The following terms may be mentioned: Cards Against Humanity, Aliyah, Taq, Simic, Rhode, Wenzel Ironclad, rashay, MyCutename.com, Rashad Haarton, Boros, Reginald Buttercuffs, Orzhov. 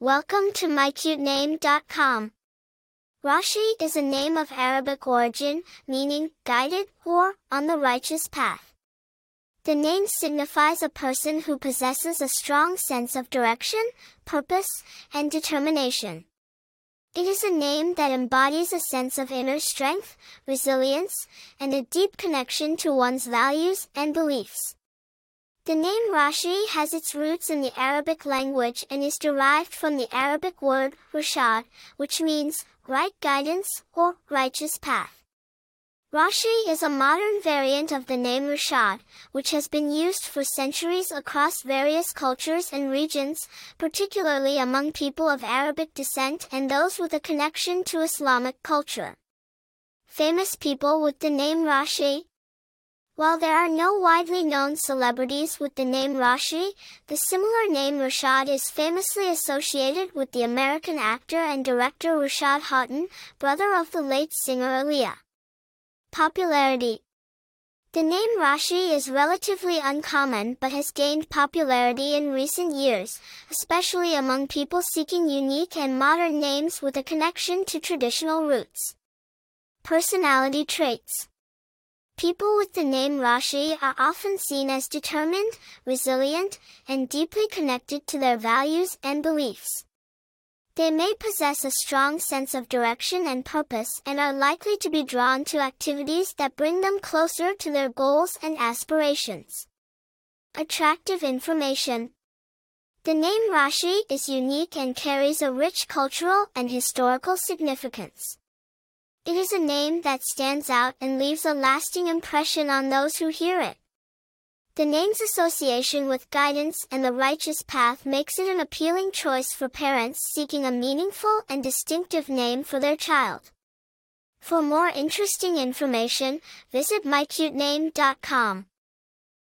Welcome to MyCutename.com. Rashay is a name of Arabic origin, meaning guided or on the righteous path. The name signifies a person who possesses a strong sense of direction, purpose, and determination. It is a name that embodies a sense of inner strength, resilience, and a deep connection to one's values and beliefs. The name Rashay has its roots in the Arabic language and is derived from the Arabic word Rashad, which means right guidance or righteous path. Rashay is a modern variant of the name Rashad, which has been used for centuries across various cultures and regions, particularly among people of Arabic descent and those with a connection to Islamic culture. Famous people with the name Rashay. While there are no widely known celebrities with the name Rashay, the similar name Rashad is famously associated with the American actor and director Rashad Haarton, brother of the late singer Aliyah. Popularity. The name Rashay is relatively uncommon but has gained popularity in recent years, especially among people seeking unique and modern names with a connection to traditional roots. Personality traits. People with the name Rashay are often seen as determined, resilient, and deeply connected to their values and beliefs. They may possess a strong sense of direction and purpose and are likely to be drawn to activities that bring them closer to their goals and aspirations. Attractive information. The name Rashay is unique and carries a rich cultural and historical significance. It is a name that stands out and leaves a lasting impression on those who hear it. The name's association with guidance and the righteous path makes it an appealing choice for parents seeking a meaningful and distinctive name for their child. For more interesting information, visit MyCutename.com.